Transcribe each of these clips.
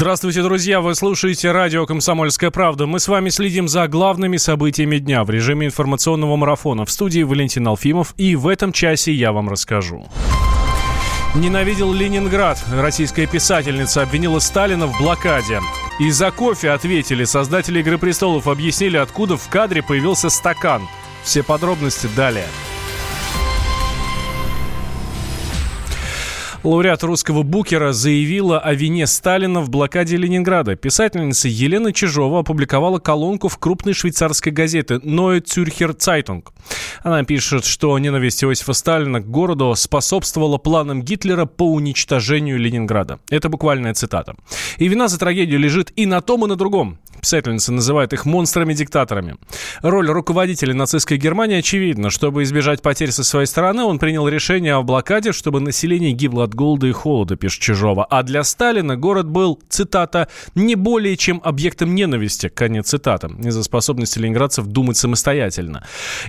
Здравствуйте, друзья! Вы слушаете радио «Комсомольская правда». Мы с вами следим за главными событиями дня в режиме информационного марафона. В студии Валентин Алфимов. И в этом часе я вам расскажу. Ненавидел Ленинград. Российская писательница обвинила Сталина в блокаде. И за кофе ответили. Создатели «Игры престолов» объяснили, откуда в кадре появился стакан. Все подробности далее. Лауреат «Русского букера» заявила о вине Сталина в блокаде Ленинграда. Писательница Елена Чижова опубликовала колонку в крупной швейцарской газете Neue Zürcher Zeitung. Она пишет, что ненависть Иосифа Сталина к городу способствовала планам Гитлера по уничтожению Ленинграда. Это буквальная цитата. И вина за трагедию лежит и на том, и на другом. Писательница называет их монстрами-диктаторами. Роль руководителя нацистской Германии очевидна. Чтобы избежать потерь со своей стороны, он принял решение о блокаде, чтобы население гибло от голода и холода, пишет Чижова. А для Сталина город был, цитата, «не более чем объектом ненависти», конец цитаты, из-за способности ленинградцев думать самостоятельно.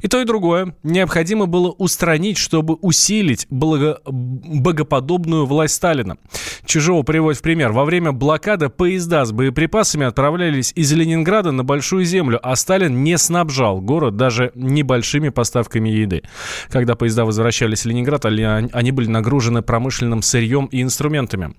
И то, и другое необходимо было устранить, чтобы усилить богоподобную власть Сталина. Чижова приводит в пример. Во время блокады поезда с боеприпасами отправлялись из Ленинграда на Большую Землю, а Сталин не снабжал город даже небольшими поставками еды. Когда поезда возвращались в Ленинград, они были нагружены промышленным сырьем и инструментами.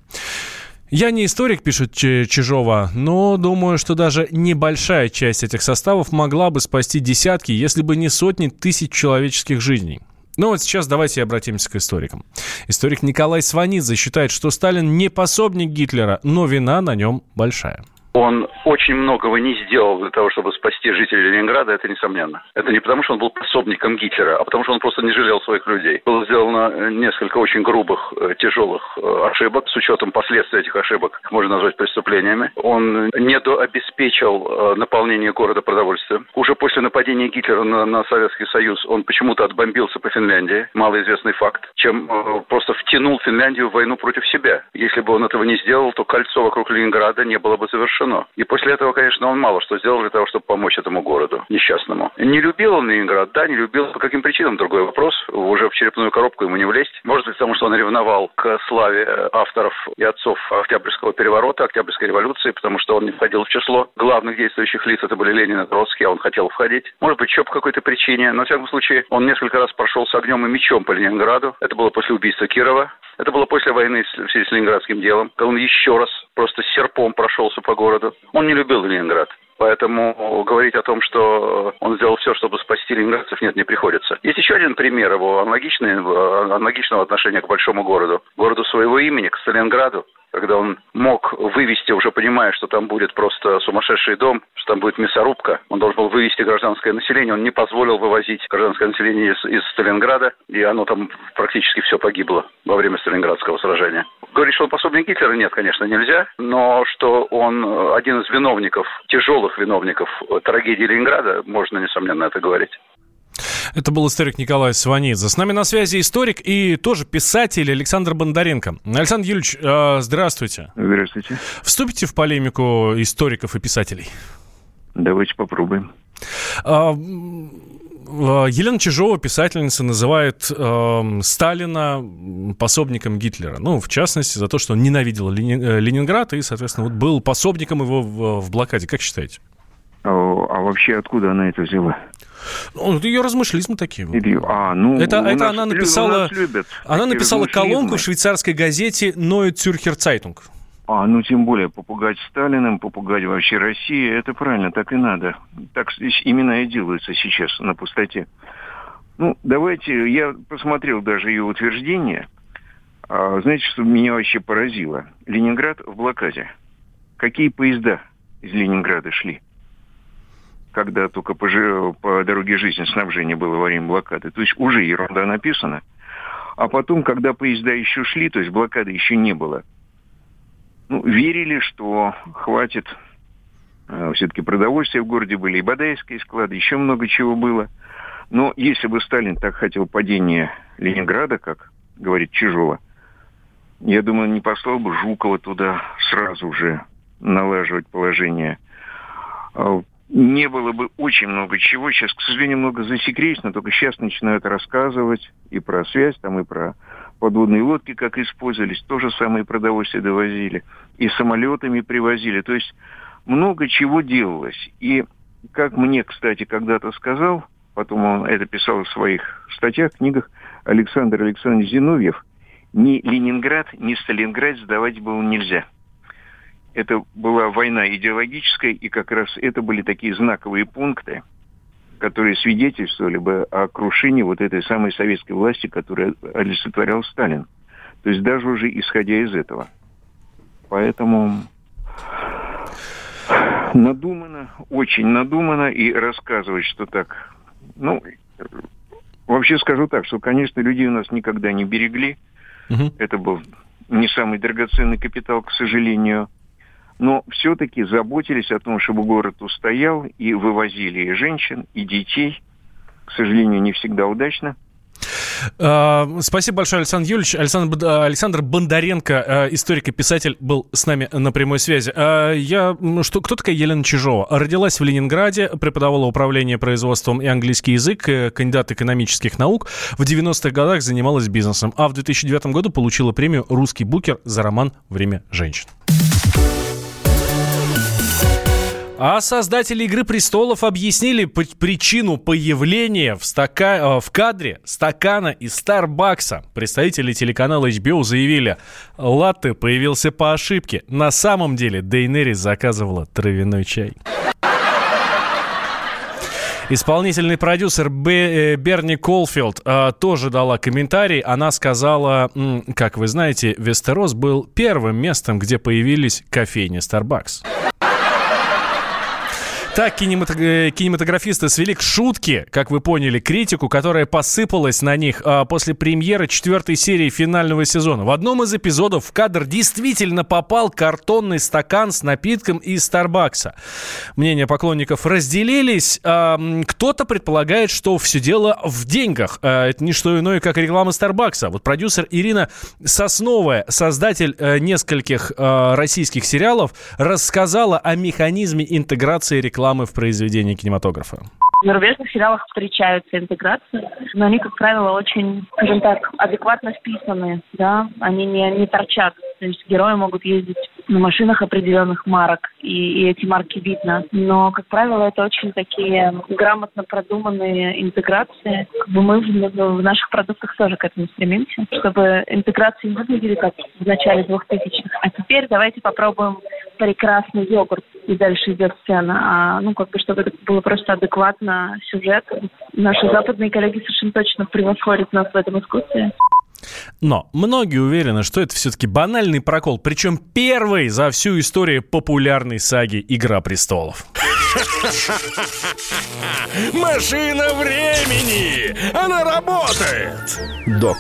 «Я не историк», — пишет Чижова, «но думаю, что даже небольшая часть этих составов могла бы спасти десятки, если бы не сотни тысяч человеческих жизней». Ну вот сейчас давайте обратимся к историкам. Историк Николай Сванидзе считает, что Сталин не пособник Гитлера, но вина на нем большая. Он очень многого не сделал для того, чтобы спасти жителей Ленинграда, это несомненно. Это не потому, что он был пособником Гитлера, а потому, что он просто не жалел своих людей. Было сделано несколько очень грубых, тяжелых ошибок. С учетом последствий этих ошибок, их можно назвать преступлениями. Он недообеспечил наполнение города продовольствием. Уже после нападения Гитлера на Советский Союз он почему-то отбомбился по Финляндии. Малоизвестный факт. Чем просто втянул Финляндию в войну против себя. Если бы он этого не сделал, то кольцо вокруг Ленинграда не было бы завершено. И после этого, конечно, он мало что сделал для того, чтобы помочь этому городу несчастному. Не любил он Ленинград, да, не любил. По каким причинам, другой вопрос. Уже в черепную коробку ему не влезть. Может быть, потому что он ревновал к славе авторов и отцов Октябрьского переворота, Октябрьской революции, потому что он не входил в число главных действующих лиц. Это были Ленин и Троцкий, а он хотел входить. Может быть, еще по какой-то причине. Но, в всяком случае, он несколько раз прошел с огнем и мечом по Ленинграду. Это было после убийства Кирова. Это было после войны в связи с ленинградским делом, когда он еще раз просто серпом прошелся по городу. Он не любил Ленинград. Поэтому говорить о том, что он сделал все, чтобы спасти ленинградцев, нет, не приходится. Есть еще один пример его аналогичного отношения к большому городу. Городу своего имени, к Сталинграду. Когда он мог вывести, уже понимая, что там будет просто сумасшедший дом, что там будет мясорубка, он должен был вывести гражданское население. Он не позволил вывозить гражданское население из Сталинграда, и оно там практически все погибло во время Сталинградского сражения. Говорить, что он пособник Гитлера, нет, конечно, нельзя, но что он один из виновников, тяжелых виновников трагедии Ленинграда, можно, несомненно, это говорить. Это был историк Николай Сванидзе. С нами на связи историк и тоже писатель Александр Бондаренко. Александр Юрьевич, здравствуйте. Здравствуйте. Вступите в полемику историков и писателей? Давайте попробуем. Елена Чижова, писательница, называет Сталина пособником Гитлера. Ну, в частности, за то, что он ненавидел Ленинград и, соответственно, вот был пособником его в блокаде. Как считаете? А вообще откуда она это взяла? Ну, ее размышлизмы такие были. Это она написала, колонку в швейцарской газете Neue Zürcher Zeitung. Тем более, попугать Сталиным, попугать вообще Россию, это правильно, так и надо. Так именно и делается сейчас на пустоте. Давайте, я посмотрел даже ее утверждение. Знаете, что меня вообще поразило? Ленинград в блокаде. Какие поезда из Ленинграда шли? Когда только по дороге жизни снабжение было во время блокады. То есть уже ерунда написана. А потом, когда поезда еще шли, то есть блокады еще не было, верили, что хватит. Все-таки продовольствия в городе были, и Бадаевские склады, еще много чего было. Но если бы Сталин так хотел падения Ленинграда, как говорит Чижова, я думаю, не послал бы Жукова туда сразу же налаживать положение. Не было бы очень много чего. Сейчас, к сожалению, много засекречено, только сейчас начинают рассказывать и про связь, там, и про подводные лодки, как использовались, то же самое продовольствие довозили, и самолетами привозили. То есть много чего делалось. И как мне, кстати, когда-то сказал, потом он это писал в своих статьях, книгах, Александр Александрович Зиновьев, ни Ленинград, ни Сталинград сдавать было нельзя. Это была война идеологическая, и как раз это были такие знаковые пункты, которые свидетельствовали бы о крушении вот этой самой советской власти, которую олицетворял Сталин. То есть даже уже исходя из этого. Поэтому надумано, очень надумано, и рассказывать, что так... Ну, вообще скажу так, что, конечно, людей у нас никогда не берегли. Угу. Это был не самый драгоценный капитал, к сожалению. Но все-таки заботились о том, чтобы город устоял, и вывозили и женщин, и детей. К сожалению, не всегда удачно. Спасибо большое, Александр Юрьевич. Александр Бондаренко, историк и писатель, был с нами на прямой связи. Кто такая Елена Чижова? Родилась в Ленинграде, преподавала управление производством и английский язык, кандидат экономических наук. В 90-х годах занималась бизнесом, а в 2009 году получила премию «Русский букер» за роман «Время женщин». А создатели «Игры престолов» объяснили причину появления в кадре стакана из Starbucks. Представители телеканала HBO заявили, латте появился по ошибке. На самом деле Дейнерис заказывала травяной чай. Исполнительный продюсер Берни Колфилд тоже дала комментарий. Она сказала, как вы знаете, Вестерос был первым местом, где появились кофейни Starbucks. Так кинематографисты свели к шутке, как вы поняли, критику, которая посыпалась на них после премьеры 4-й серии финального сезона. В одном из эпизодов в кадр действительно попал картонный стакан с напитком из Старбакса. Мнения поклонников разделились. Кто-то предполагает, что все дело в деньгах. Это не что иное, как реклама Старбакса. Вот продюсер Ирина Сосновая, создатель нескольких российских сериалов, рассказала о механизме интеграции рекламы в произведении кинематографа. На рубежных сериалах встречаются интеграции, но они, как правило, очень, скажем так, адекватно вписаны, да, они не торчат. То есть герои могут ездить на машинах определенных марок, и эти марки видно. Но, как правило, это очень такие грамотно продуманные интеграции. Мы в наших продуктах тоже к этому стремимся, чтобы интеграции не выглядели как в начале 2000-х. А теперь давайте попробуем прекрасный йогурт, и дальше идет сцена. Чтобы это было просто адекватно сюжет. Наши западные коллеги совершенно точно превосходят нас в этом искусстве. Но многие уверены, что это все-таки банальный прокол, причем первый за всю историю популярной саги «Игра престолов». Машина времени! Она работает! Док,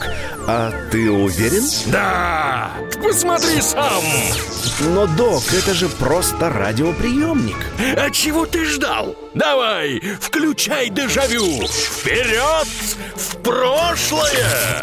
а ты уверен? Да! Посмотри сам! Но, Док, это же просто радиоприемник. А чего ты ждал? Давай, включай дежавю! Вперед! В прошлое!